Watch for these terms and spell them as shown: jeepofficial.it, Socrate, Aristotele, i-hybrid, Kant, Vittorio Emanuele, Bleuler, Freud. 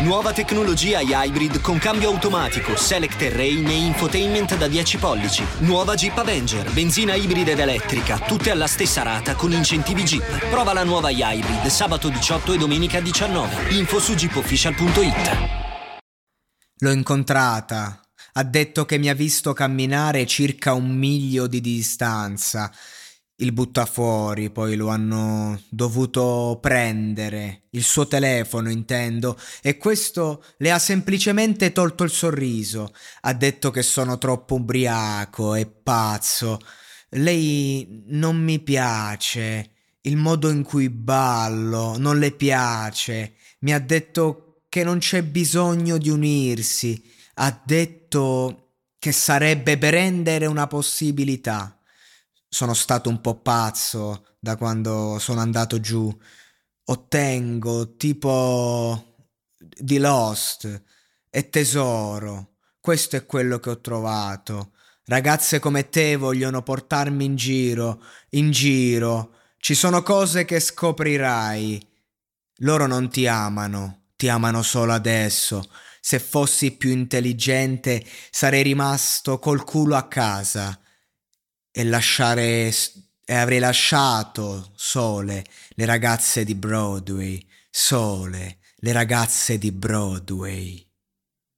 Nuova tecnologia i-hybrid con cambio automatico, select terrain e infotainment da 10 pollici. Nuova Jeep Avenger, benzina ibrida ed elettrica, tutte alla stessa rata con incentivi Jeep. Prova la nuova i-hybrid sabato 18 e domenica 19. Info su jeepofficial.it. L'ho incontrata. Ha detto che mi ha visto camminare circa 1 miglio di distanza. Il buttafuori, poi lo hanno dovuto prendere, il suo telefono intendo, e questo le ha semplicemente tolto il sorriso. Ha detto che sono troppo ubriaco e pazzo. Lei non mi piace, il modo in cui ballo non le piace. Mi ha detto che non c'è bisogno di unirsi, ha detto che sarebbe berendere una possibilità. Sono stato un po' pazzo da quando sono andato giù. Ottengo tipo di Lost e tesoro. Questo è quello che ho trovato. Ragazze come te vogliono portarmi in giro, in giro. Ci sono cose che scoprirai. Loro non ti amano, ti amano solo adesso. Se fossi più intelligente sarei rimasto col culo a casa. E avrei lasciato sole le ragazze di Broadway.